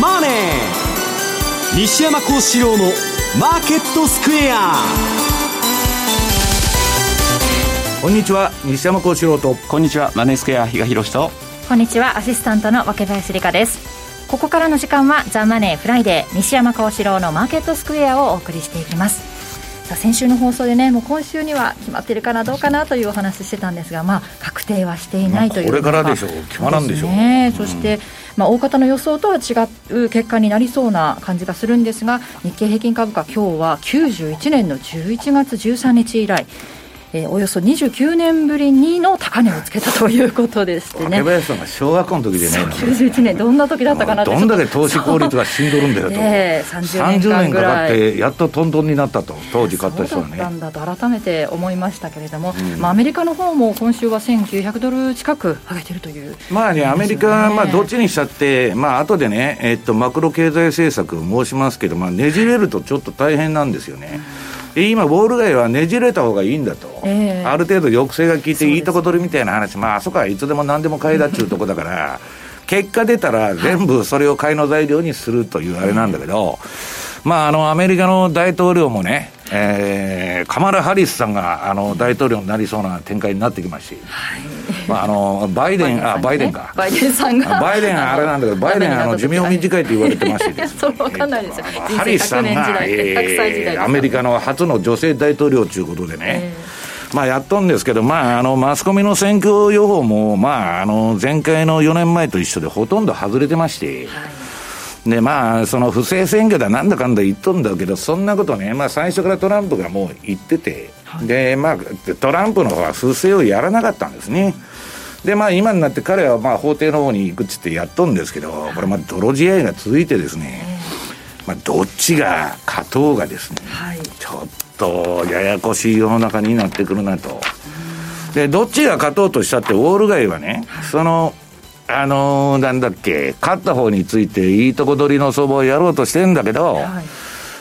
マネー」西山幸四郎のマーケットスクエア。こんにちは、西山幸四郎と。こんにちは、マネースクエア比嘉博士と。こんにちは、アシスタントの若林理香です。ここからの時間はザ・マネーフライデー、西山幸四郎のマーケットスクエアをお送りしていきます。先週の放送でね、もう今週には決まってるかなどうかなというお話してたんですが、まあ、確定はしていないという、これからでしょう、決まらんでしょう、ね。そして、まあ、大方の予想とは違う結果になりそうな感じがするんですが、日経平均株価今日は91年の11月13日以来、およそ29年ぶりにの高値をつけたということでしてね。若林さんが小学校の時でね、91年どんな時だったかなってどんだけ投資効率がしんどるんだよと、30年かかってやっとトントンになったと、当時買った人はね、そうだったんだと改めて思いましたけれども、まあ、アメリカの方も今週は1900ドル近く上げてるという、まあね、アメリカはまあどっちにしちゃって、まあ後でね、マクロ経済政策を申しますけど、まあ、ねじれるとちょっと大変なんですよね。今ウォール街はねじれた方がいいんだと、ある程度抑制が効いていいとこ取りみたいな話、まあ、あそこはいつでも何でも買いだっちゅうとこだから結果出たら全部それを買いの材料にするというあれなんだけど、まあ、アメリカの大統領もね、カマラ・ハリスさんが大統領になりそうな展開になってきますし、はい、まあ、バイデンあれなんだけど、バイデン寿命短いと言われてましてですね、それ分かんないですよ、ハリスさんが、アメリカの初の女性大統領ということでね、まあ、やっとんですけど、まあ、マスコミの選挙予報も、まあ、前回の4年前と一緒でほとんど外れてまして、はい、でまあ、その不正選挙だなんだかんだ言っとんだけど、そんなことね、まあ、最初からトランプがもう言ってて、はい、でまあ、トランプの方は不正をやらなかったんですね。でまあ、今になって彼はまあ法廷の方に行くっつってやっとんですけど、これまあ泥仕合が続いてですね、まあ、どっちが勝とうがですね、はい、ちょっとややこしい世の中になってくるなと。でどっちが勝とうとしたってウォール街はね、そのなんだっけ、勝った方についていいとこ取りの相場をやろうとしてんだけど、はい、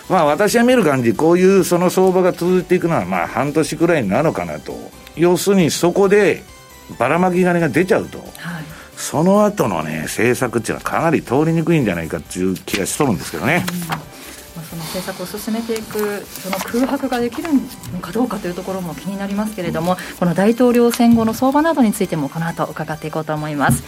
まあ私は見る感じ、こういうその相場が続いていくのはまあ半年くらいなのかなと。要するにそこでばらまき金が出ちゃうと、はい、その後のね政策っていうのはかなり通りにくいんじゃないかっていう気がしとるんですけどね、その政策を進めていくその空白ができるのかどうかというところも気になりますけれども、この大統領選後の相場などについてもこの後伺っていこうと思います。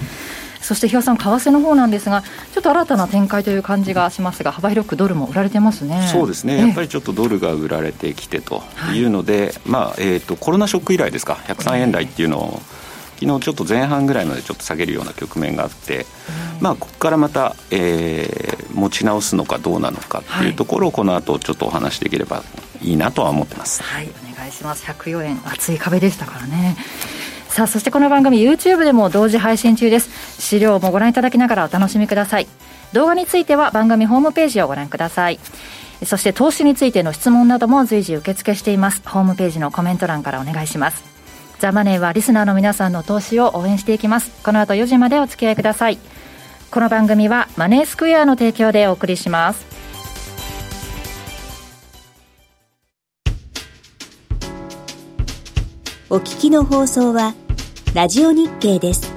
そして日和さん、為替の方なんですが、ちょっと新たな展開という感じがしますが、幅広くドルも売られてますね。そうですね、やっぱりちょっとドルが売られてきてというので、はい、まあコロナショック以来ですか、103円台っていうのを、昨日ちょっと前半ぐらいまでちょっと下げるような局面があって、まあ、ここからまた、持ち直すのかどうなのかっていうところを、この後ちょっとお話しできればいいなとは思ってます。はい、お願いします。104円厚い壁でしたからね。さあ、そしてこの番組 YouTube でも同時配信中です。資料もご覧いただきながらお楽しみください。動画については番組ホームページをご覧ください。そして投資についての質問なども随時受付しています。ホームページのコメント欄からお願いします。ザ・マネーはリスナーの皆さんの投資を応援していきます。この後4時までお付き合いください。この番組はマネースクエアの提供でお送りします。お聞きの放送はラジオ日経です。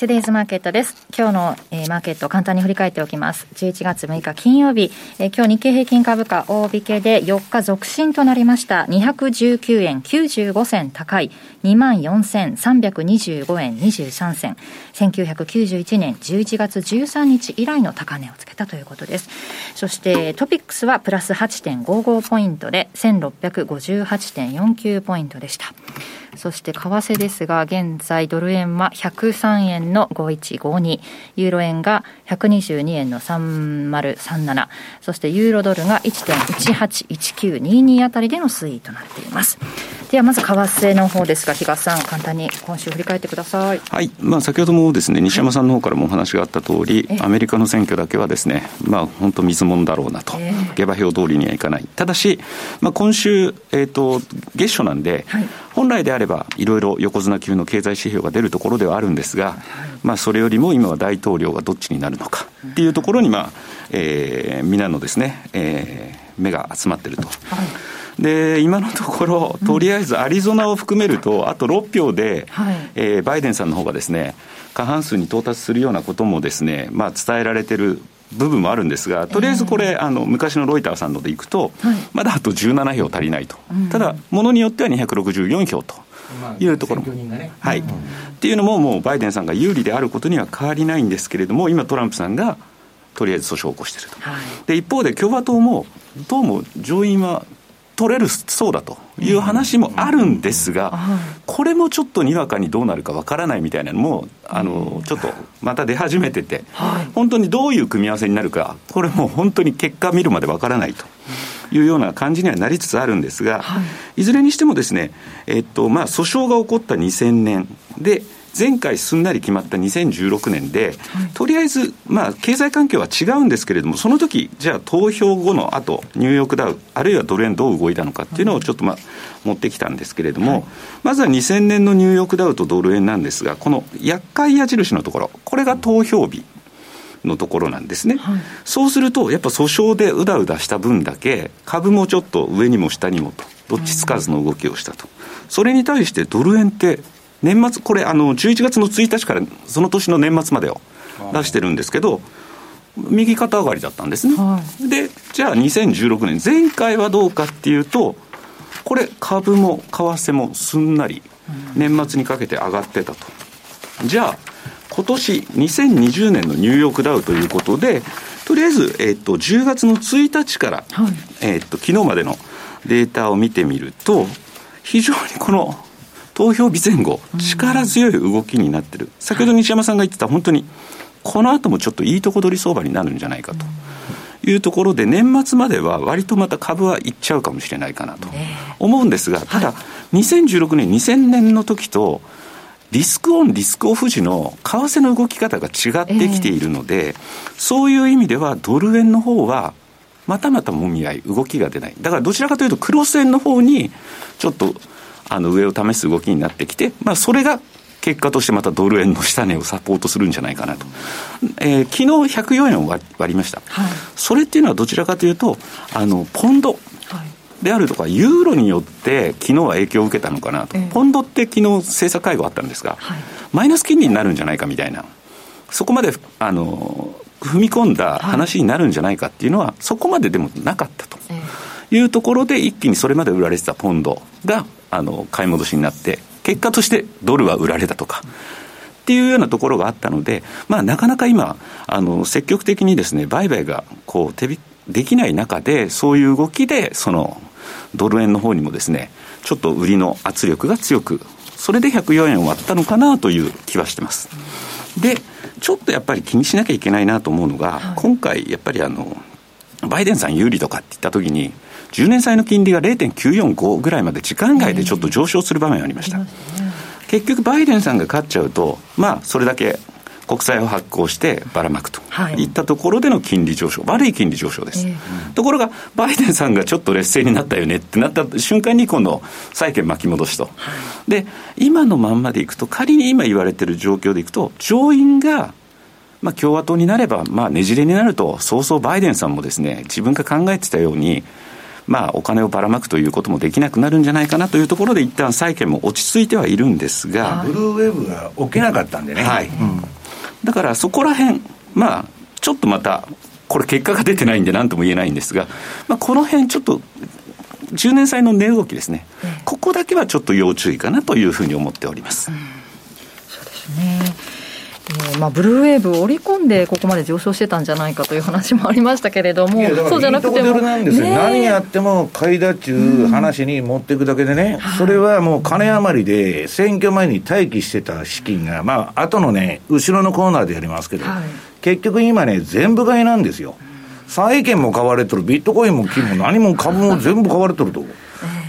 トゥデイズマーケットです。今日の、マーケットを簡単に振り返っておきます。11月6日金曜日、今日日経平均株価大引けで4日続伸となりました。219円95銭高い 24,325 円23銭、1991年11月13日以来の高値をつけたということです。そしてトピックスはプラス 8.55 ポイントで 1658.49 ポイントでした。そして為替ですが、現在ドル円は103円の5152、ユーロ円が122円の3037、そしてユーロドルが 1.181922 あたりでの推移となっています。ではまず為替の方ですが、比嘉さん、簡単に今週振り返ってください。はい、先ほどもですね、西山さんの方からもお話があった通り、アメリカの選挙だけはですね、本当水物だろうなと、下馬評通りにはいかない。ただし、今週、月初なんで、はい、本来であればいろいろ横綱級の経済指標が出るところではあるんですが、それよりも今は大統領がどっちになるのかっていうところに、皆のですね、目が集まっていると。で今のところとりあえずアリゾナを含めるとあと6票で、バイデンさんの方がですね過半数に到達するようなこともですね、伝えられてる部分もあるんですが、とりあえずこれ、昔のロイターさんのでいくと、まだあと17票足りないと、ただものによっては264票というところも、はい、っていうのももうバイデンさんが有利であることには変わりないんですけれども、今トランプさんがとりあえず訴訟を起こしていると、で一方で共和党もどうも上院は取れるそうだという話もあるんですが、これもちょっとにわかにどうなるかわからないみたいなのもちょっとまた出始めてて、本当にどういう組み合わせになるか、これも本当に結果見るまでわからないというような感じにはなりつつあるんですが、いずれにしてもですね、訴訟が起こった2000年で前回すんなり決まった2016年で、とりあえず経済環境は違うんですけれども、その時じゃあ投票後のあとニューヨークダウあるいはドル円どう動いたのかっていうのをちょっと持ってきたんですけれども、まずは2000年のニューヨークダウとドル円なんですが、この厄介矢印のところ、これが投票日のところなんですね、そうするとやっぱ訴訟でうだうだした分だけ株もちょっと上にも下にもとどっちつかずの動きをしたと、それに対してドル円って年末、これ11月の1日からその年の年末までを出してるんですけど、右肩上がりだったんですね、でじゃあ2016年前回はどうかっていうと、これ株も為替もすんなり年末にかけて上がってたと、じゃあ今年2020年のニューヨークダウということで、とりあえず、10月の1日から、昨日までのデータを見てみると、非常にこの投票日前後力強い動きになってる、先ほど西山さんが言ってた本当にこの後もちょっといいとこ取り相場になるんじゃないかというところで、年末までは割とまた株はいっちゃうかもしれないかなと思うんですが、ただ2016年2000年の時とリスクオンリスクオフ時の為替の動き方が違ってきているので、そういう意味ではドル円の方はまたまたもみ合い動きが出ない、だからどちらかというとクロス円の方にちょっと上を試す動きになってきて、それが結果としてまたドル円の下値をサポートするんじゃないかなと、昨日104円を割りました、それっていうのはどちらかというとポンドであるとかユーロによって昨日は影響を受けたのかなと、ポンドって昨日政策会合あったんですが、マイナス金利になるんじゃないかみたいな、そこまで踏み込んだ話になるんじゃないかっていうのは、そこまででもなかったというところで、一気にそれまで売られてたポンドが買い戻しになって、結果としてドルは売られたとかっていうようなところがあったので、なかなか今積極的にですね売買ができない中で、そういう動きでそのドル円の方にもですねちょっと売りの圧力が強く、それで104円を割ったのかなという気はしてます。でちょっとやっぱり気にしなきゃいけないなと思うのが、今回やっぱりバイデンさん有利とかって言った時に10年債の金利が 0.945 ぐらいまで時間外でちょっと上昇する場面がありました、結局バイデンさんが勝っちゃうと、それだけ国債を発行してばらまくといったところでの金利上昇、悪い金利上昇です、ところがバイデンさんがちょっと劣勢になったよねってなった瞬間に今度債券巻き戻しと、で今のまんまでいくと、仮に今言われている状況でいくと、上院が共和党になればねじれになると、そうそうバイデンさんもですね自分が考えてたようにまあ、お金をばらまくということもできなくなるんじゃないかなというところで一旦債券も落ち着いてはいるんですが、ブルーウェーブが起きなかったんでね、はい、うん、だからそこら辺、まあ、ちょっとまたこれ結果が出てないんで何とも言えないんですが、まあ、この辺ちょっと10年債の値動きですね、ここだけはちょっと要注意かなというふうに思っております、うん、そうですね。まあ、ブルーウェーブを織り込んでここまで上昇してたんじゃないかという話もありましたけれども、そうじゃなくてもいいとこ取れないんですよ、ね、何やっても買いだっちゅう話に持っていくだけでね、それはもう金余りで選挙前に待機してた資金が、まあ後のね後ろのコーナーでやりますけど、はい、結局今ね全部買いなんですよ。債券も買われてる、ビットコインも金も何も株も全部買われてると、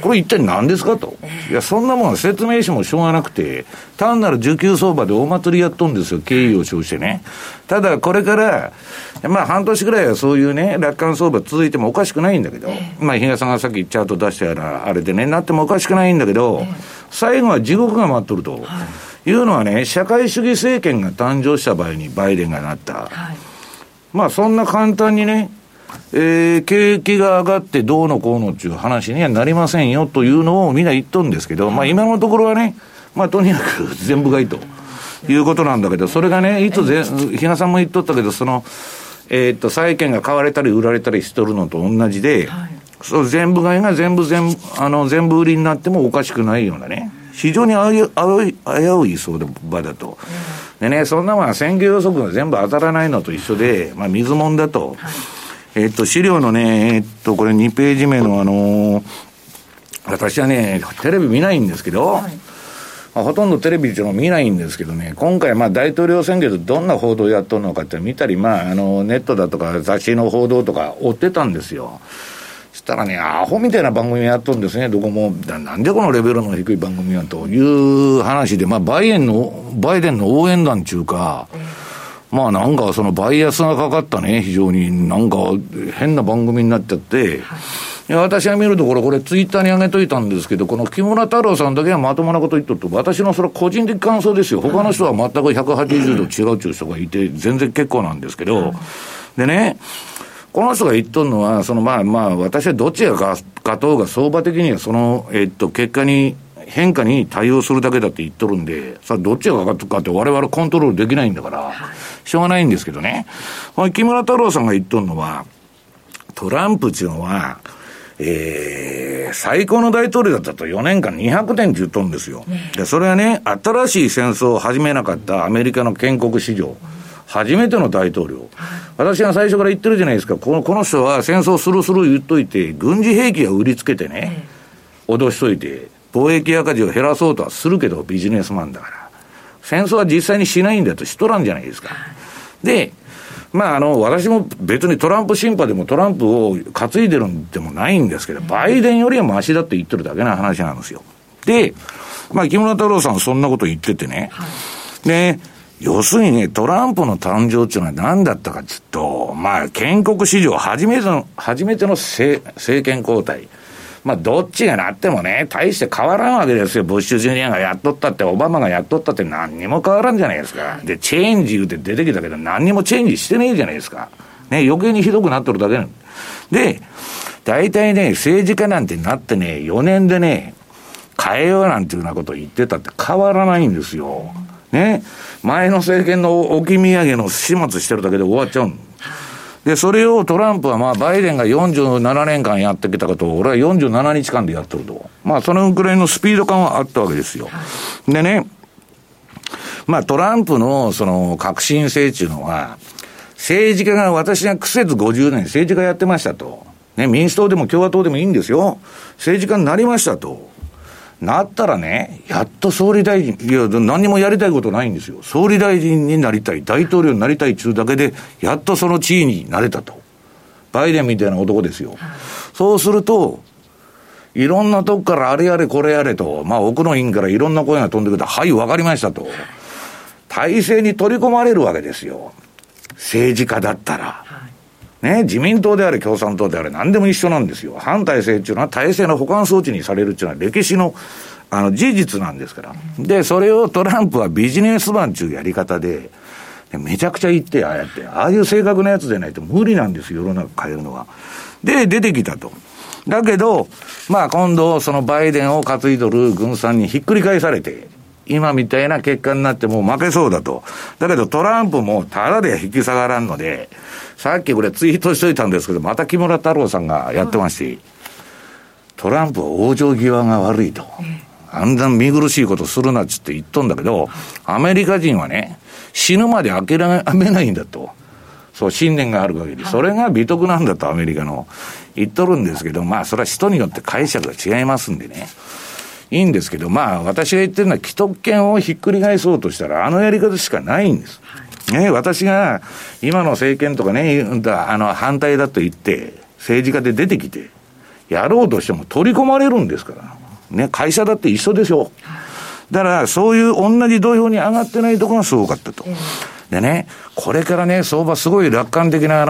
これ一体何ですかと。いや、そんなもん説明してもしょうがなくて、単なる需給相場でお祭りやっとんですよ、経緯を称してね。ただこれからまあ半年ぐらいはそういうね楽観相場続いてもおかしくないんだけど、まあ比嘉さんがさっきチャート出したようなあれでねなってもおかしくないんだけど、最後は地獄が待っとるというのはね、社会主義政権が誕生した場合にバイデンがなった、はい、まあそんな簡単にね景気が上がってどうのこうのっていう話にはなりませんよというのをみんな言っとるんですけど、まあ今のところはね、まあとにかく全部買いということなんだけど、それがねいつ比嘉さんも言っとったけど、その債券が買われたり売られたりしとるのと同じで、そう全部買いが全部売りになってもおかしくないようなね、非常に危うい相場だと。でね、そんなのは選挙予測が全部当たらないのと一緒で、まあ水もんだと。資料のね、これ2ページ目の私はね、テレビ見ないんですけど、はい、まあ、ほとんどテレビっていうの見ないんですけどね、今回まあ大統領選挙でどんな報道をやっとるのかって見たり、まあ、ネットだとか雑誌の報道とか追ってたんですよ。そしたらね、アホみたいな番組やっとるんですね、どこも。なんでこのレベルの低い番組やという話で、まあ、バイデンの応援団っていうか、まあなんかそのバイアスがかかったね、非常になんか変な番組になっちゃって、はい、いや私が見るところこれツイッターに上げといたんですけど、この木村太郎さんだけはまともなこと言っとると、私のそれは個人的感想ですよ、他の人は全く180度違うという人がいて全然結構なんですけど、でねこの人が言っとるのは、そのまあ私はどっちが勝とうが相場的にはその結果に変化に対応するだけだって言っとるんで、さあどっちが分かるかって我々コントロールできないんだからしょうがないんですけどね、木村太郎さんが言っとるのは、トランプっていうのは、最高の大統領だったと4年間200点って言っとるんですよ。でそれはね、新しい戦争を始めなかったアメリカの建国史上初めての大統領。私が最初から言ってるじゃないですか、この人は戦争する言っといて軍事兵器を売りつけてね、脅しといて貿易赤字を減らそうとはするけど、ビジネスマンだから戦争は実際にしないんだとしとらんじゃないですか。でまあ私も別にトランプシンパでもトランプを担いでるんでもないんですけど、バイデンよりはマシだって言ってるだけな話なんですよ。でまあ木村太郎さんそんなこと言っててね、はい、で要するにね、トランプの誕生っていうのは何だったかちょっと、まあ建国史上初めての政権交代、まあどっちがなってもね大して変わらんわけですよ。ブッシュジュニアがやっとったってオバマがやっとったって何にも変わらんじゃないですか。でチェンジ言うて出てきたけど何にもチェンジしてねえじゃないですかね、余計にひどくなっとるだけなんで、大体ね政治家なんてなってね4年でね変えようなんていうようなことを言ってたって変わらないんですよね。前の政権の置き土産の始末してるだけで終わっちゃうんで、それをトランプはまあバイデンが47年間やってきたことを俺は47日間でやってると、まあそのくらいのスピード感はあったわけですよ。でね、まあトランプのその革新性っていうのは、政治家が私が苦節50年政治家やってましたとね、民主党でも共和党でもいいんですよ、政治家になりましたとなったらね、やっと総理大臣、いや何にもやりたいことないんですよ、総理大臣になりたい大統領になりたいっちゅうだけでやっとその地位になれたと、バイデンみたいな男ですよ。そうするといろんなとこからあれやれこれやれと、まあ奥の院からいろんな声が飛んでくると、はいわかりましたと体制に取り込まれるわけですよ、政治家だったらね、自民党であれ共産党であれ何でも一緒なんですよ。反体制っていうのは体制の補完装置にされるっていうのは歴史の事実なんですから。でそれをトランプはビジネスマンっていうやり方でめちゃくちゃ言って、ああやってああいう正確なやつでないと無理なんですよ世の中変えるのは。で出てきたと。だけど、まあ今度そのバイデンを担いどる軍さんにひっくり返されて、今みたいな結果になってもう負けそうだと。だけどトランプもただで引き下がらんので、さっきこれツイートしといたんですけど、また木村太郎さんがやってまして、トランプは往生際が悪いと。あんな見苦しいことするなっつって言っとんだけど、アメリカ人はね、死ぬまで諦めないんだと。そう、信念がある限り。それが美徳なんだとアメリカの言っとるんですけど、まあそれは人によって解釈が違いますんでね。いいんですけど、まあ私が言ってるのは既得権をひっくり返そうとしたらあのやり方しかないんです。ね、私が今の政権とかね、反対だと言って政治家で出てきてやろうとしても取り込まれるんですから。ね、会社だって一緒でしょ。だからそういう同じ土俵に上がってないところがすごかったと。でね、これからね、相場すごい楽観的な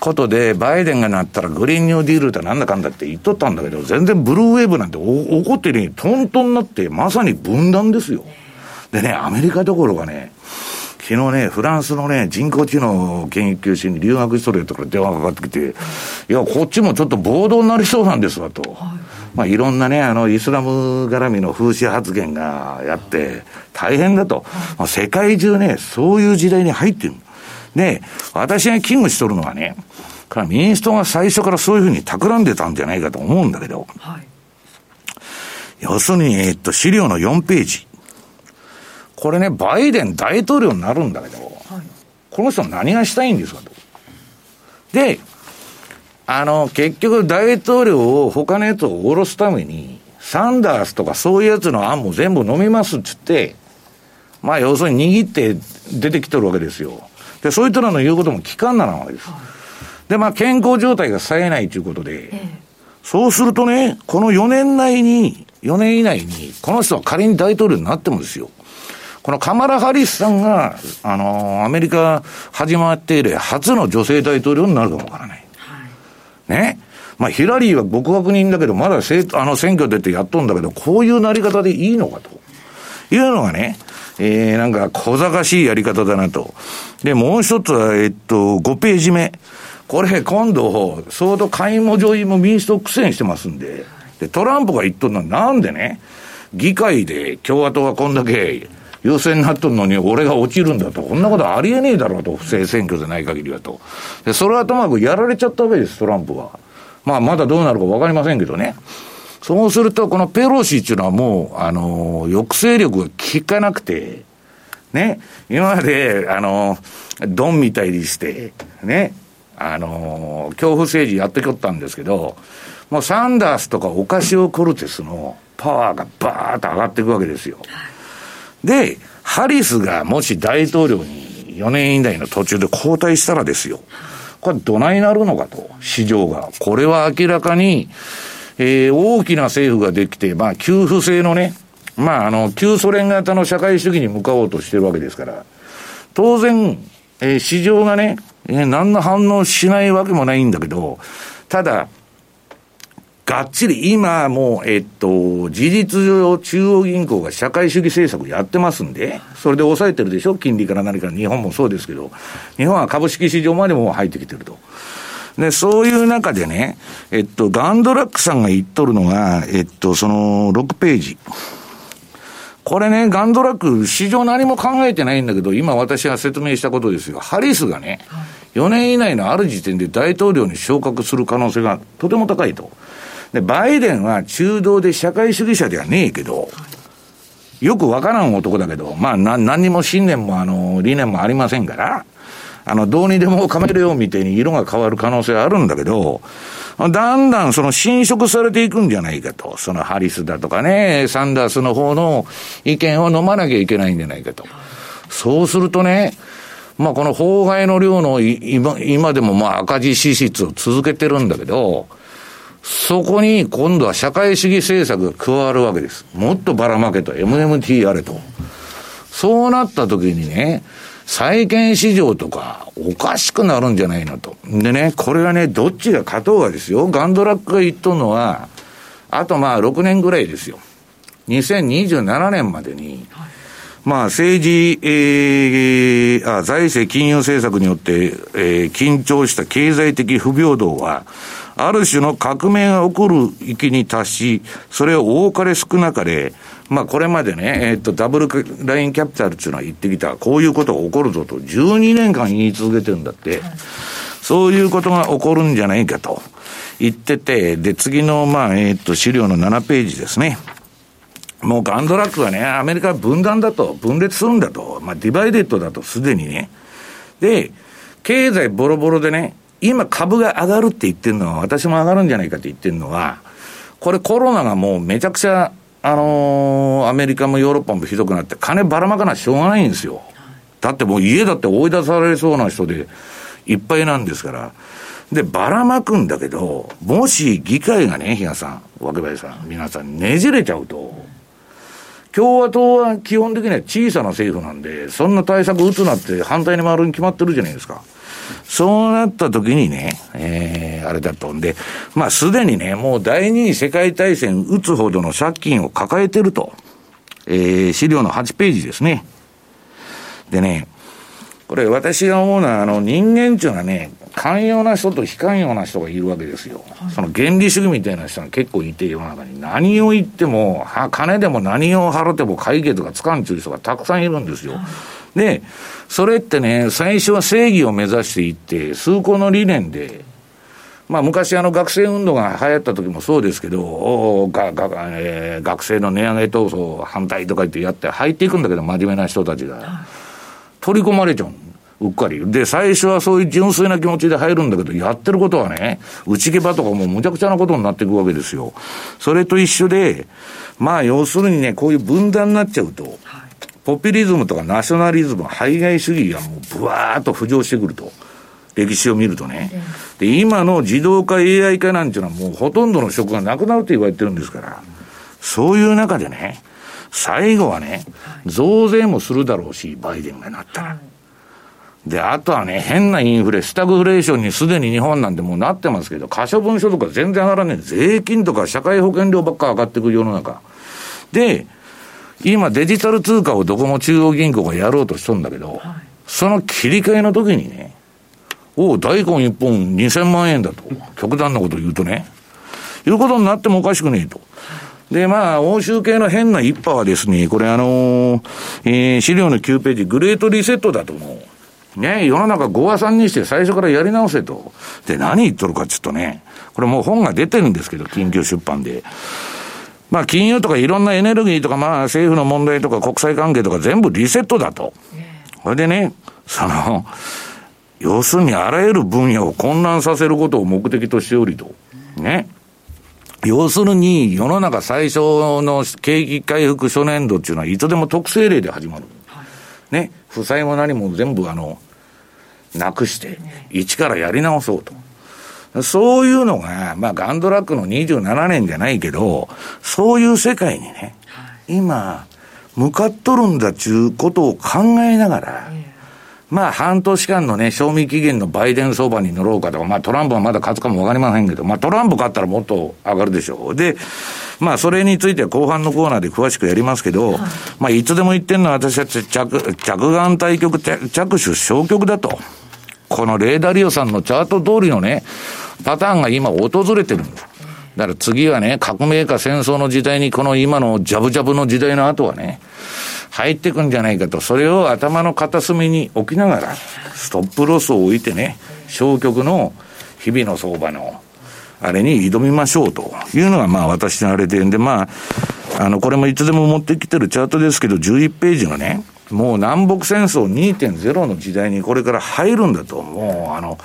ことで、バイデンがなったらグリーンニューディールだなんだかんだって言っとったんだけど、全然ブルーウェーブなんて起こってね、トントンになって、まさに分断ですよ。でね、アメリカどころがね、昨日ね、フランスのね、人工知能研究所に留学しとるやつから電話がかかってきて、いや、こっちもちょっと暴動になりそうなんですわと。まあ、いろんなね、イスラム絡みの風刺発言がやって、大変だと。まあ、世界中ね、そういう時代に入ってる。で、私が危惧しとるのはね、民主党が最初からそういうふうに企んでたんじゃないかと思うんだけど、はい、要するに、資料の4ページ。これね、バイデン大統領になるんだけど、はい、この人何がしたいんですかと。で、結局大統領を他のやつを下ろすために、サンダースとかそういうやつの案も全部飲みますっつって、まあ要するに握って出てきてるわけですよ。で、そういう人らの言うことも聞かんなわけです。で、まあ健康状態が冴えないということで、そうするとね、この4年以内に、この人は仮に大統領になってもですよ。このカマラ・ハリスさんが、アメリカ始まって以来初の女性大統領になるかもわからない。ね。まあ、ヒラリーは極悪人だけど、まだ選挙出てやっとんだけど、こういうなり方でいいのかと。いうのがね、なんか小賢しいやり方だなと。で、もう一つは、5ページ目。これ、今度、相当下院も上院も民主党苦戦してますんで。で、トランプが言っとるのは、なんでね、議会で共和党がこんだけ優勢になっとるのに俺が落ちるんだと。こんなことありえねえだろうと。不正選挙でない限りはと。で、それはともかくやられちゃったわけです、トランプは。まあ、まだどうなるかわかりませんけどね。そうすると、このペロシっていうのはもう、抑制力が効かなくて、ね。今まで、ドンみたいにして、ね。恐怖政治やってきょったんですけど、もうサンダースとかオカシオ・コルテスのパワーがバーッと上がっていくわけですよ。で、ハリスがもし大統領に4年以内の途中で交代したらですよ。これどないなるのかと、市場が。これは明らかに、大きな政府ができて、まあ、給付制のね、まあ、旧ソ連型の社会主義に向かおうとしてるわけですから、当然、市場がね、何の反応しないわけもないんだけど、ただ、がっちり今もう、事実上中央銀行が社会主義政策やってますんで、それで抑えてるでしょ、金利から何から。日本もそうですけど、日本は株式市場までも入ってきてると。で、そういう中でね、ガンドラックさんが言っとるのが、その6ページ。これね、ガンドラック、市場何も考えてないんだけど、今私が説明したことですよ。ハリスがね、4年以内のある時点で大統領に昇格する可能性がとても高いと。で、バイデンは中道で社会主義者ではねえけど、よくわからん男だけど、まあ、何にも信念も理念もありませんから、どうにでもかめるようみたいに色が変わる可能性あるんだけど、だんだんその侵食されていくんじゃないかと。そのハリスだとかね、サンダースの方の意見を飲まなきゃいけないんじゃないかと。そうするとね、まあ、この法外の量の今でもまあ赤字支出を続けてるんだけど、そこに今度は社会主義政策が加わるわけです。もっとばらまけと MMT やれと。そうなった時にね、債券市場とかおかしくなるんじゃないのと。でね、これはね、どっちが勝とうがですよ。ガンドラックが言っとんのは、あとまあ6年ぐらいですよ。2027年までに、まあ政治、財政金融政策によって、緊張した経済的不平等は、ある種の革命が起こる域に達し、それを多かれ少なかれ、まあこれまでね、ダブルラインキャピタルっていうのは言ってきた、こういうことが起こるぞと12年間言い続けてるんだって、そういうことが起こるんじゃないかと言ってて、で、次の、まあ、資料の7ページですね。もうガンドラックはね、アメリカは分断だと、分裂するんだと、まあディバイデッドだとすでにね。で、経済ボロボロでね、今株が上がるって言ってるのは、私も上がるんじゃないかって言ってるのは、これコロナがもうめちゃくちゃ、アメリカもヨーロッパもひどくなって、金ばらまかなしょうがないんですよ。だってもう家だって追い出されそうな人でいっぱいなんですから。で、ばらまくんだけど、もし議会がね、比嘉さん、若林さん、皆さんねじれちゃうと、共和党は基本的には小さな政府なんで、そんな対策打つなって反対に回るに決まってるじゃないですか。そうなった時にね、あれだったんで、まあすでにね、もう第二次世界大戦打つほどの借金を抱えてると、資料の8ページですね。でね、これ私が思うのは、人間っていうのはね、寛容な人と非寛容な人がいるわけですよ。その原理主義みたいな人が結構いて、世の中に何を言っても、金でも何を払っても解決がつかんという人がたくさんいるんですよ。で、それってね、最初は正義を目指していって、崇高の理念で、まあ昔学生運動が流行った時もそうですけど、学生の値上げ闘争反対とか言ってやって入っていくんだけど、真面目な人たちが取り込まれちゃう。うっかり。で、最初はそういう純粋な気持ちで入るんだけど、やってることはね、内毛場とかもうむちゃくちゃなことになっていくわけですよ。それと一緒で、まあ要するにね、こういう分断になっちゃうと、ポピュリズムとかナショナリズム、排外主義がもうブワーっと浮上してくると。歴史を見るとね。で、今の自動化 AI 化なんていうのはもうほとんどの職がなくなると言われてるんですから、そういう中でね、最後はね、増税もするだろうし、バイデンがなったら。で、あとはね、変なインフレ、スタグフレーションにすでに日本なんてもうなってますけど、可処分所得は全然上がらない。税金とか社会保険料ばっか上がってくる世の中。で、今デジタル通貨をどこも中央銀行がやろうとしとるんだけど、はい、その切り替えの時にね、大根1本2000万円だと、極端なこと言うとね、いうことになってもおかしくねえと。で、まあ、欧州系の変な一派はですね、これ資料の9ページ、グレートリセットだと思う。ね、世の中5話3にして最初からやり直せと。で、何言っとるかちょっとね、これもう本が出てるんですけど、緊急出版で。まあ、金融とかいろんなエネルギーとか、まあ、政府の問題とか国際関係とか全部リセットだと。それでね、要するにあらゆる分野を混乱させることを目的としておりと。ね。要するに、世の中最初の景気回復初年度っていうのは、いつでも特性例で始まる。ね、負債も何も全部なくして、一からやり直そうと。そういうのが、まあガンドラックの27年じゃないけど、そういう世界にね、今、向かっとるんだっちゅうことを考えながら、まあ半年間のね、賞味期限のバイデン相場に乗ろうかとか、まあトランプはまだ勝つかもわかりませんけど、まあトランプ勝ったらもっと上がるでしょう。で、まあそれについては後半のコーナーで詳しくやりますけど、はい、まあいつでも言ってんのは私たち着眼対局、着手消極だと。このレーダリオさんのチャート通りのね、パターンが今訪れてるんだ。だから次はね、革命か戦争の時代にこの今のジャブジャブの時代の後はね、入ってくんじゃないかと、それを頭の片隅に置きながら、ストップロスを置いてね、消極の日々の相場の、あれに挑みましょうというのが、まあ私のあれで、で、まあ、これもいつでも持ってきてるチャートですけど、11ページのね、もう南北戦争 2.0 の時代にこれから入るんだと、もう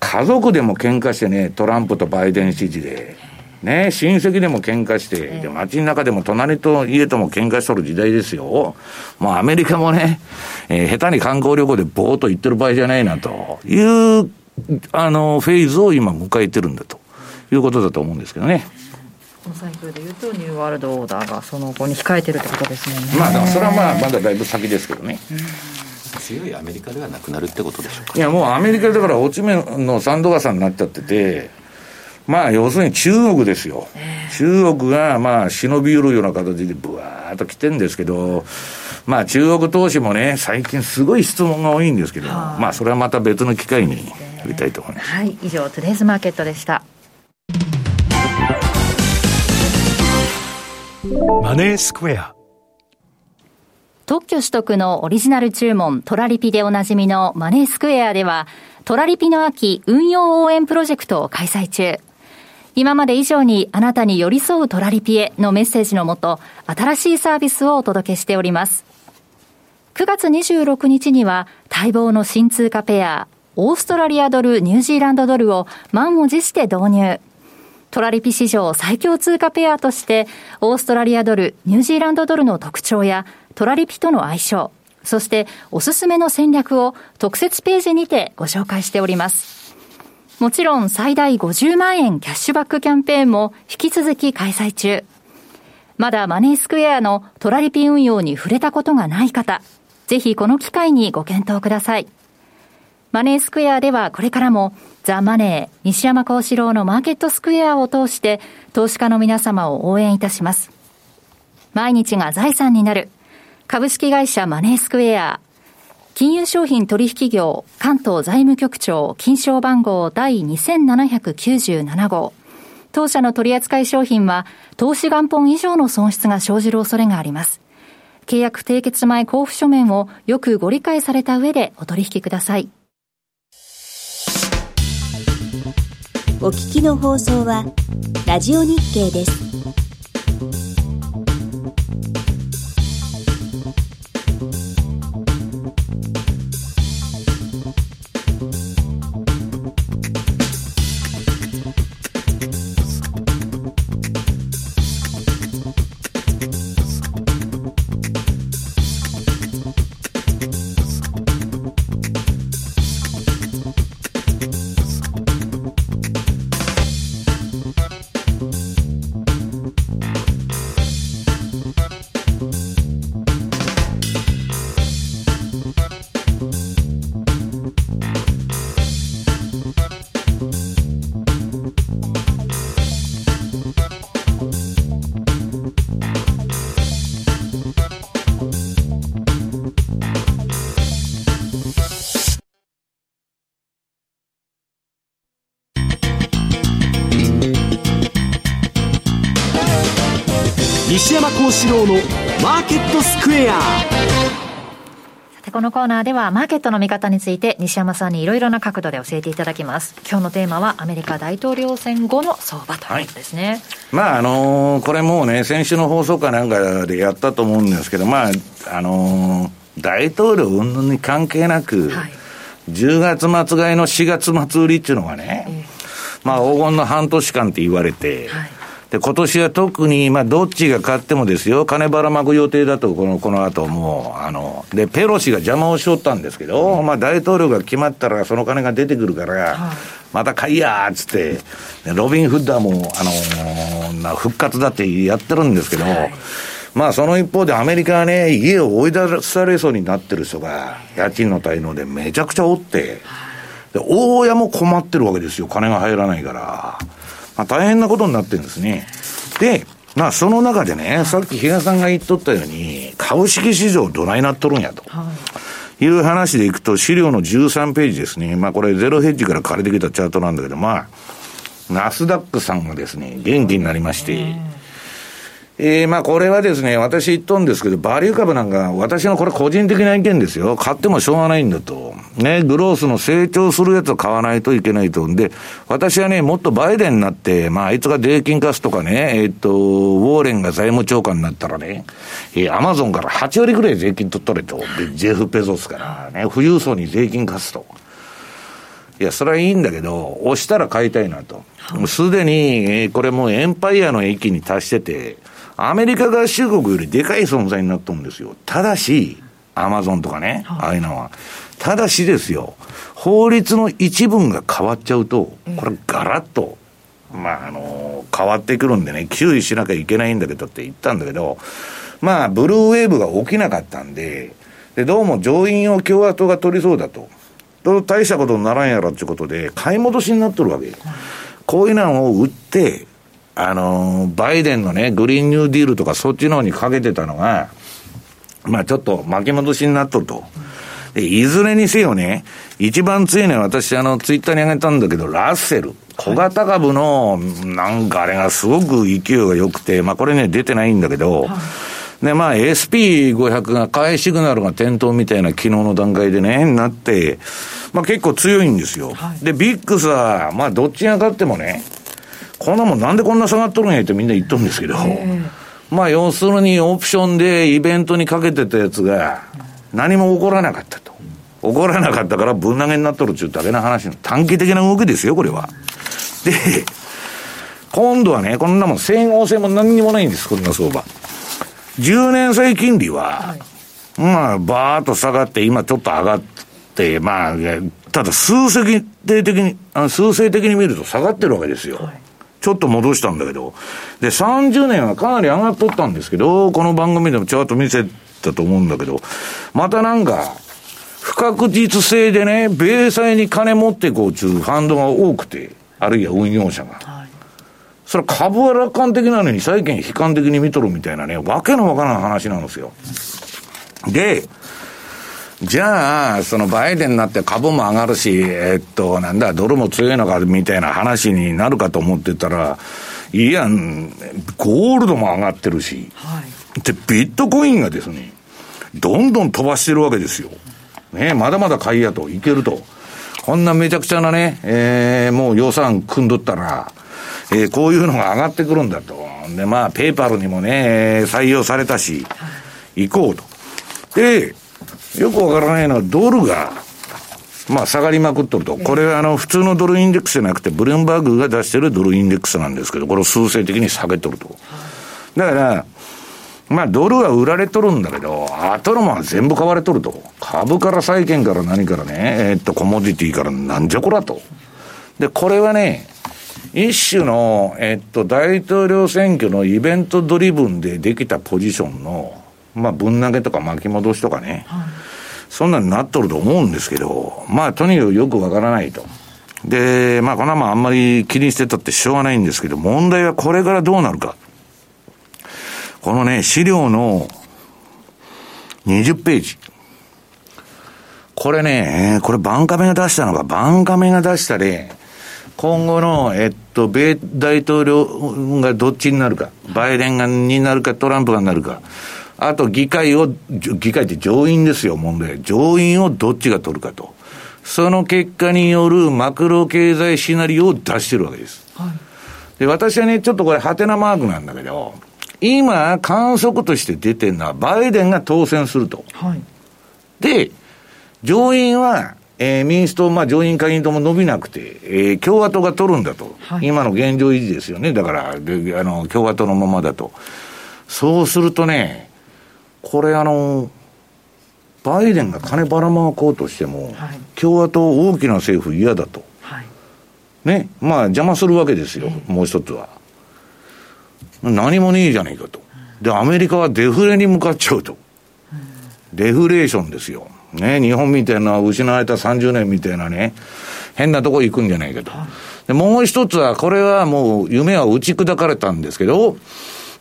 家族でも喧嘩してね、トランプとバイデン支持で、ね、親戚でも喧嘩して、で、街の中でも隣と家とも喧嘩しとる時代ですよ。もうアメリカもね、下手に観光旅行でぼーっと行ってる場合じゃないなという、フェーズを今迎えてるんだということだと思うんですけどね。このサイクルでいうと、ニューワールドオーダーがその後に控えてるってことですもんね。まあ、だからそれはまあ、まだだいぶ先ですけどね。強いアメリカではなくなるってことでしょうか。いや、もうアメリカだから落ち目のサンドガサになっちゃってて、まあ要するに中国ですよ。中国がまあ忍び寄るような形でブワーッと来てるんですけど、まあ中国投資もね、最近すごい質問が多いんですけど、まあそれはまた別の機会にりたいと思います。はい、以上トゥデイズマーケットでした。マネースクエア。特許取得のオリジナル注文トラリピでおなじみのマネースクエアでは、トラリピの秋運用応援プロジェクトを開催中。今まで以上にあなたに寄り添うトラリピへのメッセージのもと、新しいサービスをお届けしております。9月26日には待望の新通貨ペアオーストラリアドルニュージーランドドルを満を持して導入。トラリピ史上最強通貨ペアとしてオーストラリアドルニュージーランドドルの特徴やトラリピとの相性、そしておすすめの戦略を特設ページにてご紹介しております。もちろん最大50万円キャッシュバックキャンペーンも引き続き開催中。まだマネースクエアのトラリピ運用に触れたことがない方、ぜひこの機会にご検討ください。マネースクエアではこれからもザ・マネー西山孝四郎のマーケットスクエアを通して投資家の皆様を応援いたします。毎日が財産になる株式会社マネースクエア、金融商品取引業関東財務局長金商番号第2797号。当社の取扱い商品は投資元本以上の損失が生じる恐れがあります。契約締結前交付書面をよくご理解された上でお取引ください。お聞きの放送はラジオ日経です。西山孝四郎のマーケットスクエア。さてこのコーナーではマーケットの見方について西山さんにいろいろな角度で教えていただきます。今日のテーマはアメリカ大統領選後の相場ということですね。はい、まあこれもうね先週の放送かなんかでやったと思うんですけど、大統領云々に関係なく、はい、10月末買いの4月末売りっていうのがね、黄金の半年間って言われて、はいで今年は特に、どっちが勝ってもですよ、金ばらまく予定だと、この後もう、で、ペロシが邪魔をしよったんですけど、大統領が決まったら、その金が出てくるから、また買いやーっつって、ロビン・フッダーも、復活だってやってるんですけど、その一方でアメリカはね、家を追い出されそうになってる人が、家賃の滞納でめちゃくちゃおって、で、大家も困ってるわけですよ、金が入らないから。大変なことになってるんですね。で、その中でね、さっき比嘉さんが言っとったように、株式市場どないなっとるんやと。いう話でいくと、資料の13ページですね。これゼロヘッジから借りてきたチャートなんだけど、ナスダックさんがですね、元気になりまして、これはですね、私言っとんですけど、バリュー株なんか、私のこれ個人的な意見ですよ。買ってもしょうがないんだと。ね、グロースの成長するやつを買わないといけないと。で、私はね、もっとバイデンになって、あいつが税金課すとかね、ウォーレンが財務長官になったらね、アマゾンから8割くらい税金取っとれと。で、ジェフ・ペゾスからね、富裕層に税金課すと。いや、それはいいんだけど、押したら買いたいなと。すでに、これもうエンパイアの域に達してて、アメリカ合衆国よりでかい存在になったんですよ。ただし、アマゾンとかね、ああいうのは。ただしですよ、法律の一文が変わっちゃうと、これガラッと、変わってくるんでね、注意しなきゃいけないんだけどって言ったんだけど、ブルーウェーブが起きなかったんで、で、どうも上院を共和党が取りそうだと。大したことにならんやろってことで、買い戻しになっとるわけ。こういうのを売って、バイデンのね、グリーンニューディールとかそっちの方にかけてたのが、ちょっと巻き戻しになっとると。で、いずれにせよね、一番強いのは私、ツイッターに上げたんだけど、ラッセル。小型株の、なんかあれがすごく勢いが良くて、まあこれね、出てないんだけど、はいで、まあ、SP500 が買いシグナルが点灯みたいな昨日の段階でね、なって、まあ結構強いんですよ。はい、で、ビックスは、まあどっちに上がってもね、こんなもんなんでこんな下がっとるんやってみんな言っとるんですけど、まあ要するにオプションでイベントにかけてたやつが、何も起こらなかったと。起こらなかったからぶん投げになっとるっていうだけの話の短期的な動きですよ、これは。で、今度はね、こんなもん整合性も何にもないんです、こんな相場。10年債金利は、はい、まあ、バーっと下がって、今ちょっと上がって、まあ、ただ数勢的に見ると下がってるわけですよ。はい、ちょっと戻したんだけど。で、30年はかなり上がっとったんですけど、この番組でもちょっと見せたと思うんだけど、またなんか、不確実性でね、米債に金持っていこうというファンドが多くて、あるいは運用者が。はい、それ株は楽観的なのに債券悲観的に見とるみたいなね、わけのわからない話なんですよ。で、じゃあ、そのバイデンになって株も上がるし、ドルも強いのかみたいな話になるかと思ってたら、いや、ゴールドも上がってるし、はい、で、ビットコインがですね、どんどん飛ばしてるわけですよ。ね、まだまだ買いやと、いけると。こんなめちゃくちゃなね、もう予算組んどったら、こういうのが上がってくるんだと。で、まあ、ペイパルにもね、採用されたし、行こうと。で、よくわからないのは、ドルが、まあ、下がりまくっとると。これは、普通のドルインデックスじゃなくて、ブルームバーグが出してるドルインデックスなんですけど、これを数勢的に下げとると。だから、まあ、ドルは売られとるんだけど、後のものは全部買われとると。株から債券から何からね、コモディティからなんじゃこらと。で、これはね、一種の、大統領選挙のイベントドリブンでできたポジションの、まあ、ぶん投げとか巻き戻しとかね、はい、そんなになっとると思うんですけど、まあ、とにかくよくわからないと。で、まあ、このままあんまり気にしてたってしょうがないんですけど、問題はこれからどうなるか。このね、資料の20ページ。これね、これバンカメが出したのか、バンカメが出したで、今後の、米大統領がどっちになるか、バイデンがになるか、トランプがなるか、あと議会って上院ですよ、問題。上院をどっちが取るかと。その結果によるマクロ経済シナリオを出してるわけです。はい、で、私はね、ちょっとこれ、ハテナマークなんだけど、今、観測として出てるのは、バイデンが当選すると。はい、で、上院は、民主党、まあ、上院下院とも伸びなくて、共和党が取るんだと、はい、今の現状維持ですよね、だからで共和党のままだと、そうするとね、これバイデンが金ばらまこうとしても、はい、共和党、大きな政府、嫌だと、はいねまあ、邪魔するわけですよ、もう一つは。何もねえじゃねえかと、で、アメリカはデフレに向かっちゃうと、デフレーションですよ。ね、日本みたいな失われた30年みたいなね、変なとこ行くんじゃないかと。で、もう一つは、これはもう夢は打ち砕かれたんですけど、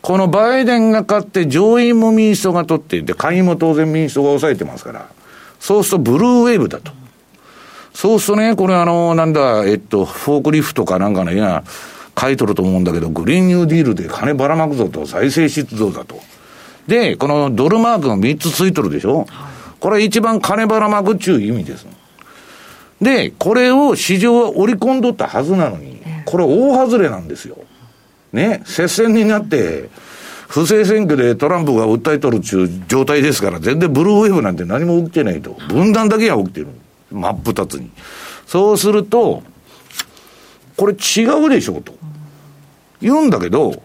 このバイデンが勝って上院も民主党が取っていて、下院も当然民主党が抑えてますから、そうするとブルーウェーブだと。そうするとね、これフォークリフトかなんかのや書いとると思うんだけど、グリーンニューディールで金ばらまくぞと、財政出動だと。で、このドルマークが3つついとるでしょ。これ一番金ばらまくっちゅう意味です。で、これを市場は織り込んどったはずなのに、これ大外れなんですよ。ね、接戦になって、不正選挙でトランプが訴えとるっちゅう状態ですから、全然ブルーウェーブなんて何も起きてないと。分断だけが起きてる。真っ二つに。そうすると、これ違うでしょうと。言うんだけど、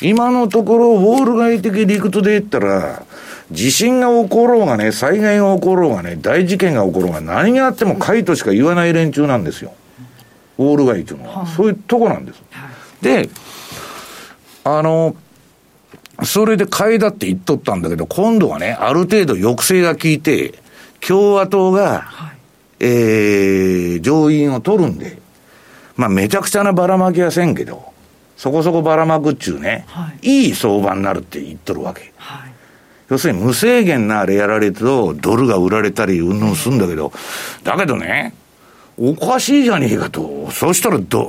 今のところ、ウォール街的理屈で言ったら、地震が起ころうがね、災害が起ころうがね、大事件が起ころうが、何があっても買いとしか言わない連中なんですよ。ウォール街というのは。そういうとこなんです。で、それで買いだって言っとったんだけど、今度はね、ある程度抑制が効いて、共和党が、上院を取るんで、まあ、めちゃくちゃなばらまきはせんけど、そこそこばらまくっちゅうね、いい相場になるって言っとるわけ。要するに無制限なあれやられるとドルが売られたりうんぬんするんだけど、だけどね、おかしいじゃねえかと。そうしたらど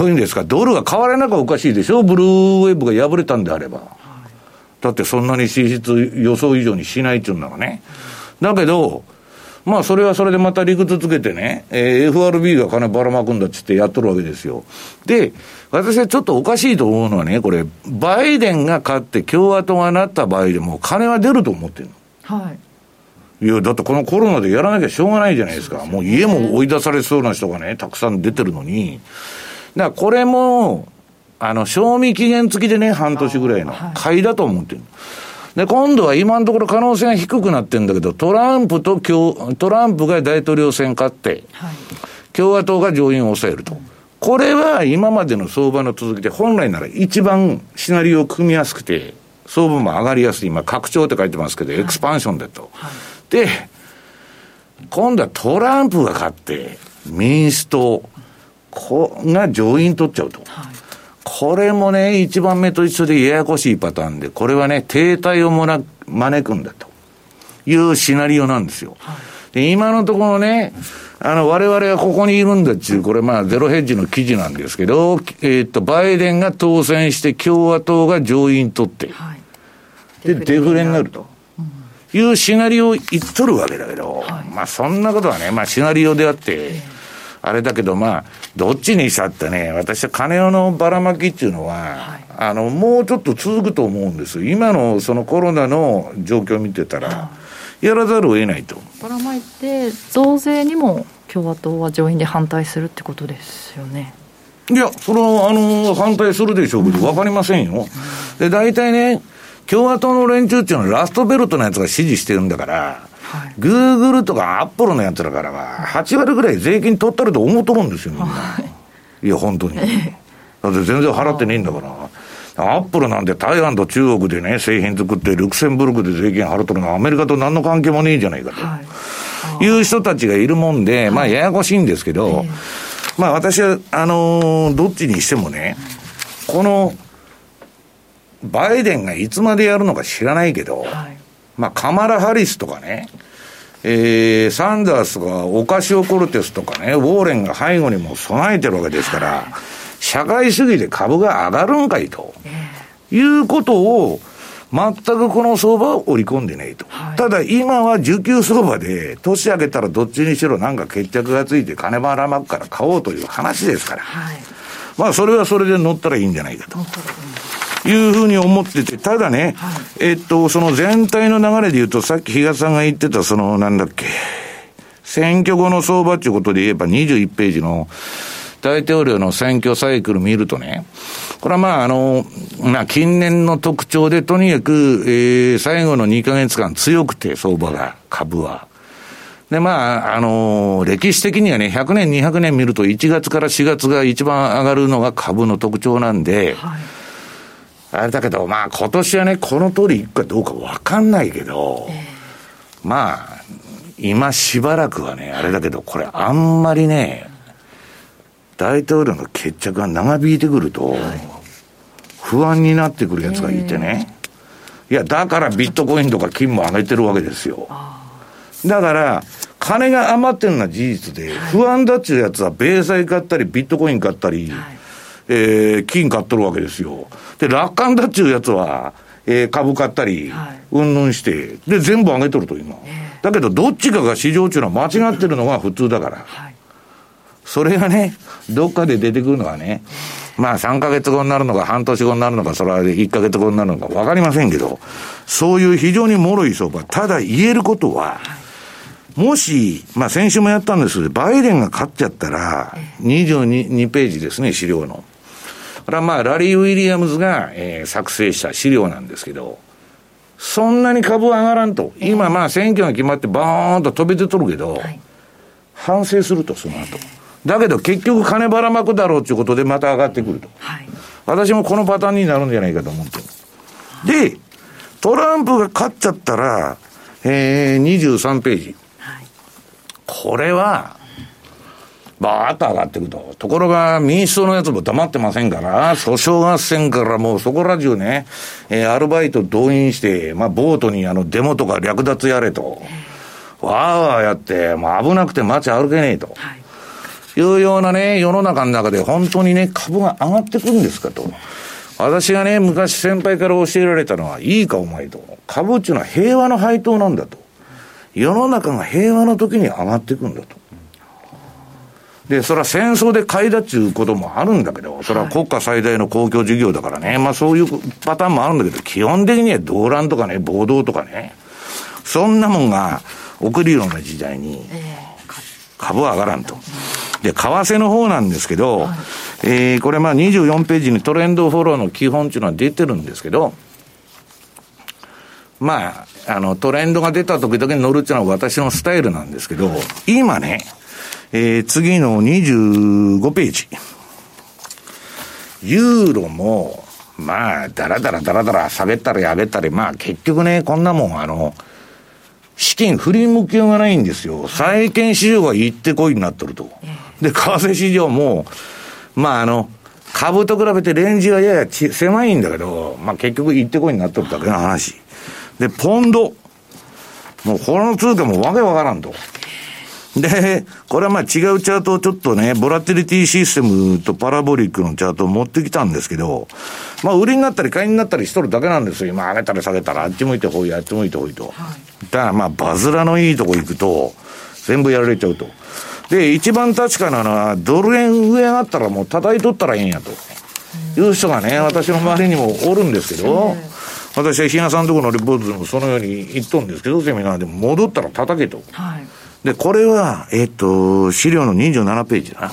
ういうんですか、ドルが買われなきゃおかしいでしょ、ブルーウェーブが破れたんであれば、はい、だってそんなに支出予想以上にしないっていうのがね、だけどまあそれはそれでまた理屈つけてね、FRB が金ばらまくんだっつってやっとるわけですよ。で、私はちょっとおかしいと思うのはね、これバイデンが勝って共和党がなった場合でも金は出ると思ってるの。はい、いやだってこのコロナでやらなきゃしょうがないじゃないですか。もう家も追い出されそうな人がねたくさん出てるのに、だからこれも賞味期限付きでね半年ぐらいの買いだと思ってる。で今度は今のところ可能性が低くなってるんだけど、トランプが大統領選勝って、はい、共和党が上院を抑えると、これは今までの相場の続きで本来なら一番シナリオを組みやすくて相場も上がりやすい、今拡張って書いてますけど、はい、エクスパンションだと、はい、で今度はトランプが勝って民主党が上院取っちゃうと、はい、これもね一番目と一緒でややこしいパターンで、これはね停滞を招くんだというシナリオなんですよ、はい、で今のところね我々はここにいるんだっていう、これまあゼロヘッジの記事なんですけど、バイデンが当選して共和党が上院取って、はい、でデフレになるというシナリオを言っとるわけだけど、はい、まあそんなことはね、まあシナリオであって、あれだけどまあ、どっちにしたってね、私は金のばらまきっていうのは、はい、もうちょっと続くと思うんです。今のそのコロナの状況を見てたら、やらざるを得ないと。ばらまいて、増税にも共和党は上院で反対するってことですよね。いや、それは反対するでしょうけど、わかりませんよ。で、大体ね、共和党の連中っていうのはラストベルトのやつが支持してるんだから、はい、グーグルとかアップルのやつらからは8割ぐらい税金取ったると思うと思うんですよ、みんな、はい、いや本当にだって全然払ってねえんだから。アップルなんて台湾と中国でね製品作ってルクセンブルクで税金払っとるのはアメリカと何の関係もねえじゃないかと、はい、いう人たちがいるもんで、はい、まあややこしいんですけど、まあ私はどっちにしてもね、このバイデンがいつまでやるのか知らないけど、はい、まあカマラ・ハリスとかね、サンダースとかオカシオ・コルテスとかね、ウォーレンが背後にも備えてるわけですから、はい、社会主義で株が上がるんかいと、いうことを全くこの相場は織り込んでないと、はい、ただ今は需給相場で年明けたらどっちにしろなんか決着がついて金ばらまくから買おうという話ですから、はい、まあそれはそれで乗ったらいいんじゃないかというふうに思ってて、ただね、はい、その全体の流れで言うと、さっき比嘉さんが言ってた、その、なんだっけ、選挙後の相場ということで言えば、21ページの大統領の選挙サイクル見るとね、これはまあ、まあ、近年の特徴で、とにかく、最後の2ヶ月間強くて、相場が、株は。で、まあ、歴史的にはね、100年、200年見ると、1月から4月が一番上がるのが株の特徴なんで、はい、あれだけど、まあ今年はね、この通りいくかどうか分かんないけど、まあ、今しばらくはね、あれだけど、これあんまりね、大統領の決着が長引いてくると、不安になってくるやつがいてね、いや、だからビットコインとか金も上げてるわけですよ。だから、金が余ってるのは事実で、不安だっちゅうやつは、米債買ったり、ビットコイン買ったり、金買っとるわけですよ。で、楽観だっちゅうやつは、株買ったり、はい、うんぬんして、で、全部上げとると今。だけど、どっちかが市場っていうのは間違ってるのが普通だから。はい、それがね、どっかで出てくるのはね、まあ3ヶ月後になるのか、半年後になるのか、それは1ヶ月後になるのか分かりませんけど、そういう非常に脆い相場。ただ言えることは、はい、もし、まあ先週もやったんですけど、バイデンが勝っちゃったら、22ページですね、資料の。これはまあラリー・ウィリアムズが作成した資料なんですけど、そんなに株は上がらんと。今まあ選挙が決まってバーンと飛び出とるけど、はい、反省するとその後。だけど結局金ばらまくだろうということでまた上がってくると、はい、私もこのパターンになるんじゃないかと思ってる。で、トランプが勝っちゃったら、23ページ、はい、これはバーッと上がっていくと。ところが民主党のやつも黙ってませんから、訴訟合戦からもうそこら中ね、アルバイト動員して、ボートにデモとか略奪やれと、わーわーやって、危なくて街歩けねえと、はい、いうようなね、世の中の中で本当にね、株が上がってくるんですかと。私がね、昔先輩から教えられたのは、いいかお前と。株っていうのは平和の配当なんだと。世の中が平和の時に上がっていくんだと。で、それは戦争で買いだっていうこともあるんだけど、それは国家最大の公共事業だからね、そういうパターンもあるんだけど、基本的には動乱とかね、暴動とかね、そんなもんが起こるような時代に、株は上がらんと。で、為替の方なんですけど、これ24ページにトレンドフォローの基本っていうのは出てるんですけど、トレンドが出た時だけ乗るっていうのは私のスタイルなんですけど、今ね、次の25ページ。ユーロも、だらだら下げたり上げたり、結局ね、こんなもん、資金振り向きようがないんですよ。債券市場が行ってこいになっとると。で、為替市場も、株と比べてレンジはやや狭いんだけど、結局行ってこいになっとるだけの話。で、ポンド。もうこの通貨もわけわからんと。で、これは違うチャートをちょっとね、ボラティリティシステムとパラボリックのチャートを持ってきたんですけど、売りになったり買いになったりしとるだけなんですよ。上げたり下げたら、あっち向いてほい、あっち向いてほいと。だからバズらのいいとこ行くと、全部やられちゃうと。で、一番確かなのは、ドル円上上がったらもう叩いとったらいいんやと。いう人がね、私の周りにもおるんですけど、私は日野さんとこのリポートでもそのように言っとるんですけど、セミナーでも戻ったら叩けと。はい。で、これは、資料の27ページだな。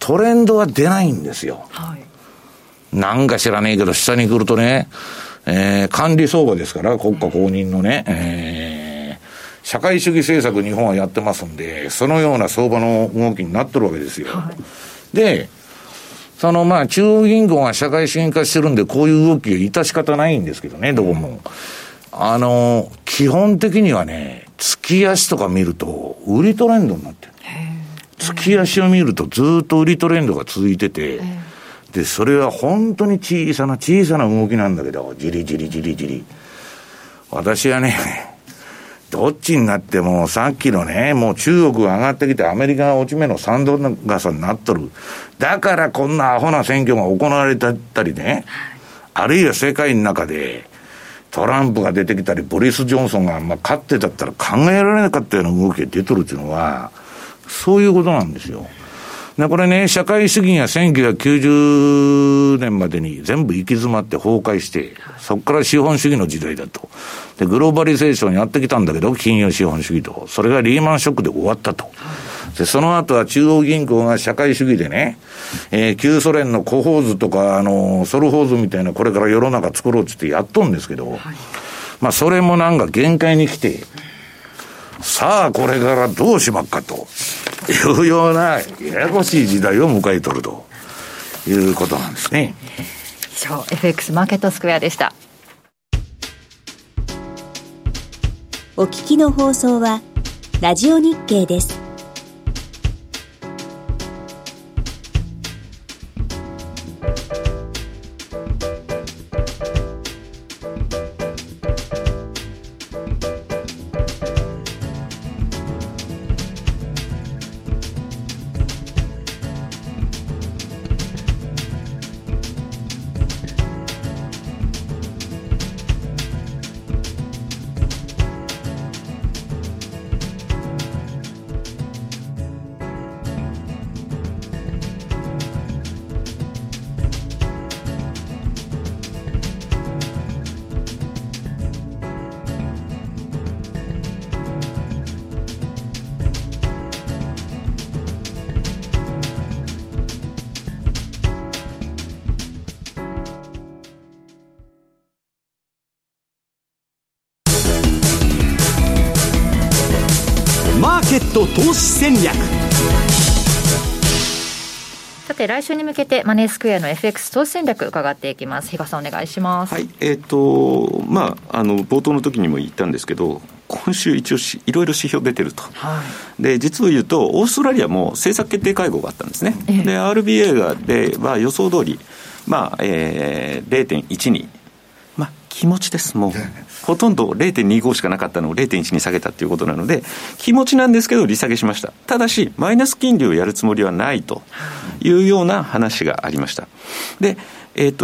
トレンドは出ないんですよ。はい。なんか知らねえけど、下に来るとね、管理相場ですから、国家公認のね、社会主義政策日本はやってますんで、そのような相場の動きになっとるわけですよ。はい。で、中央銀行が社会主義化してるんで、こういう動きは致し方ないんですけどね、どこも。基本的にはね、月足とか見ると売りトレンドになってる。月足を見るとずっと売りトレンドが続いてて、でそれは本当に小さな動きなんだけど、じりじり。私はね、どっちになってもさっきのね、もう中国が上がってきてアメリカが落ち目の三度傘になっとる。だからこんなアホな選挙が行われたりね、あるいは世界の中でトランプが出てきたり、ボリス・ジョンソンが勝ってたったら考えられなかったような動きが出てるっていうのは、そういうことなんですよ。で、これね、社会主義が1990年までに全部行き詰まって崩壊して、そこから資本主義の時代だと。で、グローバリゼーションやってきたんだけど、金融資本主義と。それがリーマンショックで終わったと。で、その後は中央銀行が社会主義でね、旧ソ連のコホーズとか、ソルホーズみたいな、これから世の中作ろうってやっとんですけど、それもなんか限界に来て、さあこれからどうしまっかというような、ややこしい時代を迎えとるということなんですね。以上、FX マーケットスクエアでした。お聞きの放送は、ラジオ日経です。投資戦略。さて、来週に向けてマネースクエアの FX 投資戦略伺っていきます。比嘉さん、お願いします。はい、冒頭の時にも言ったんですけど、こ今週一応いろいろ指標出てると、はい、で実を言うとオーストラリアも政策決定会合があったんですね、で RBA がでは予想通り、まあ0.1 に、まあ、気持ちです。もうほとんど 0.25 しかなかったのを 0.1 に下げたということなので気持ちなんですけど利下げしました。ただしマイナス金利をやるつもりはないというような話がありました。で、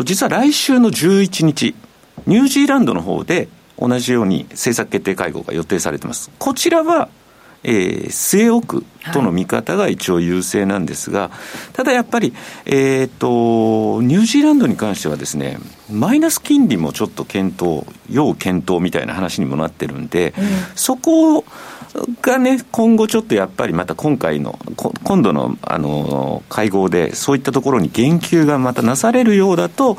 実は来週の11日ニュージーランドの方で同じように政策決定会合が予定されています。こちらは、据え置くとの見方が一応優勢なんですが、ただやっぱり、ニュージーランドに関してはですね、マイナス金利もちょっと検討みたいな話にもなってるんで、そこがね今後ちょっとやっぱりまた今度の、会合でそういったところに言及がまたなされるようだと、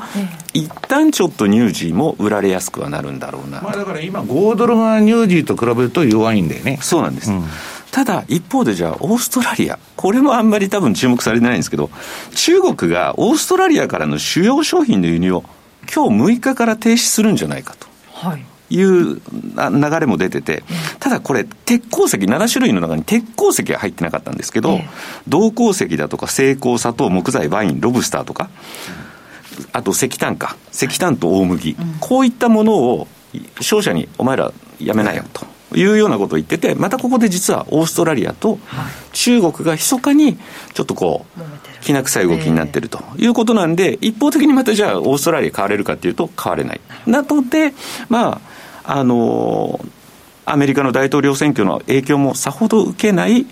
一旦ちょっとニュージーも売られやすくはなるんだろうな、まあ、だから今5ドルがニュージーと比べると弱いんだよね。そうなんです、うん、ただ一方でじゃあオーストラリア、これもあんまり多分注目されてないんですけど、中国がオーストラリアからの主要商品の輸入を今日6日から停止するんじゃないかという流れも出てて、ただこれ鉄鉱石7種類の中に鉄鉱石は入ってなかったんですけど、銅鉱石だとか精鋼、砂糖、木材、ワイン、ロブスターとか、あと石炭と大麦、こういったものを商社にお前らやめなよというようなことを言ってて、またここで実はオーストラリアと中国が密かにちょっとこうきな臭い動きになっているということなんで、一方的にまたじゃあオーストラリア買われるかというと買われない。なのでまあアメリカの大統領選挙の影響もさほど受けない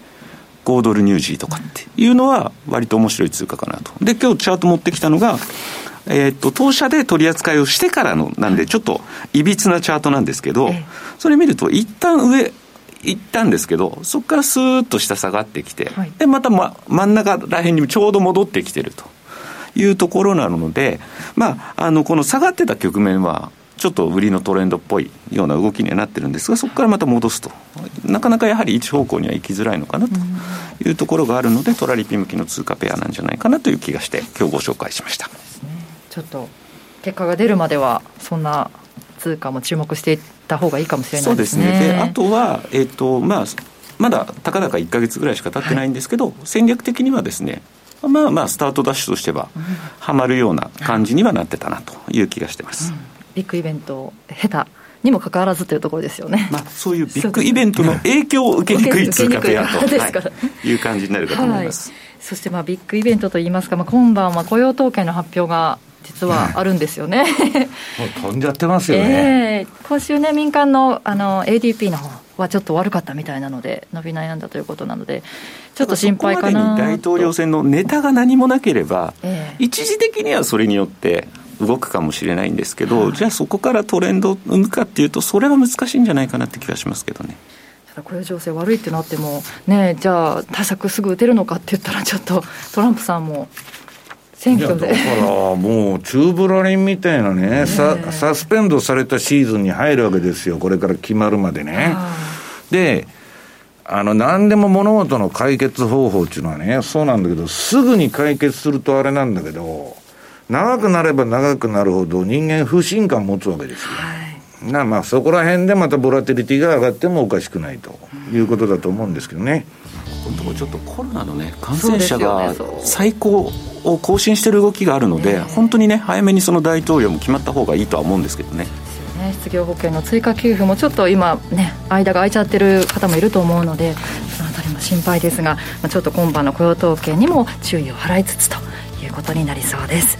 5ドルニュージーとかっていうのは割と面白い通貨かなと。で今日チャート持ってきたのが当社で取り扱いをしてからのなんでちょっといびつなチャートなんですけど、それ見ると一旦上行ったんですけど、そこからスーッと下下がってきて、でまた真ん中らへんにちょうど戻ってきてるというところなので、まあこの下がってた局面はちょっと売りのトレンドっぽいような動きにはなってるんですが、そこからまた戻すとなかなかやはり一方向には行きづらいのかなというところがあるので、トラリピ向きの通貨ペアなんじゃないかなという気がして今日ご紹介しました。ちょっと結果が出るまではそんな通貨も注目していった方がいいかもしれないですね。そうですね。であとは、まだ高々1ヶ月ぐらいしか経ってないんですけど、戦略的にはですね、まあまあスタートダッシュとしてはハマるような感じにはなってたなという気がしてます、うん、ビッグイベントを経たにもかかわらずというところですよね、まあ、そういうビッグイベントの影響を受けにくい通貨ペアと、いう感じになるかと思います、はい、そしてまあビッグイベントといいますか、まあ、今晩は雇用統計の発表が実はあるんですよねもう飛んじゃってますよね、今週ね民間の、ADP の方はちょっと悪かったみたいなので伸び悩んだということなのでちょっと心配かなと。そこまでに大統領選のネタが何もなければ、一時的にはそれによって動くかもしれないんですけど、じゃあそこからトレンドを生むかっていうとそれは難しいんじゃないかなって気がしますけどね。こういう情勢悪いってなってもね、じゃあ対策すぐ打てるのかって言ったらちょっとトランプさんも選挙でだからもうチューブラリンみたいなね、サスペンドされたシーズンに入るわけですよ、これから決まるまでね。で何でも物事の解決方法っていうのはねそうなんだけど、すぐに解決するとあれなんだけど、長くなれば長くなるほど人間不信感持つわけですよ、まあそこら辺でまたボラティリティが上がってもおかしくないということだと思うんですけどね。ちょっとコロナの、ね、感染者が最高を更新している動きがあるので、本当に、ね、早めにその大統領も決まった方がいいとは思うんですけどね。失業保険の追加給付もちょっと今、ね、間が空いちゃってる方もいると思うので、そのあたりも心配ですが、ちょっと今晩の雇用統計にも注意を払いつつということになりそうです。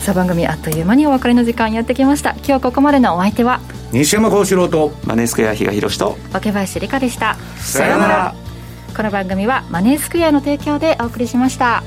さあ番組あっという間にお別れの時間やってきました。今日ここまでのお相手は西山孝四郎とマネースクエア比嘉宏と桶林理香でした。さようなら。この番組はマネースクエアの提供でお送りしました。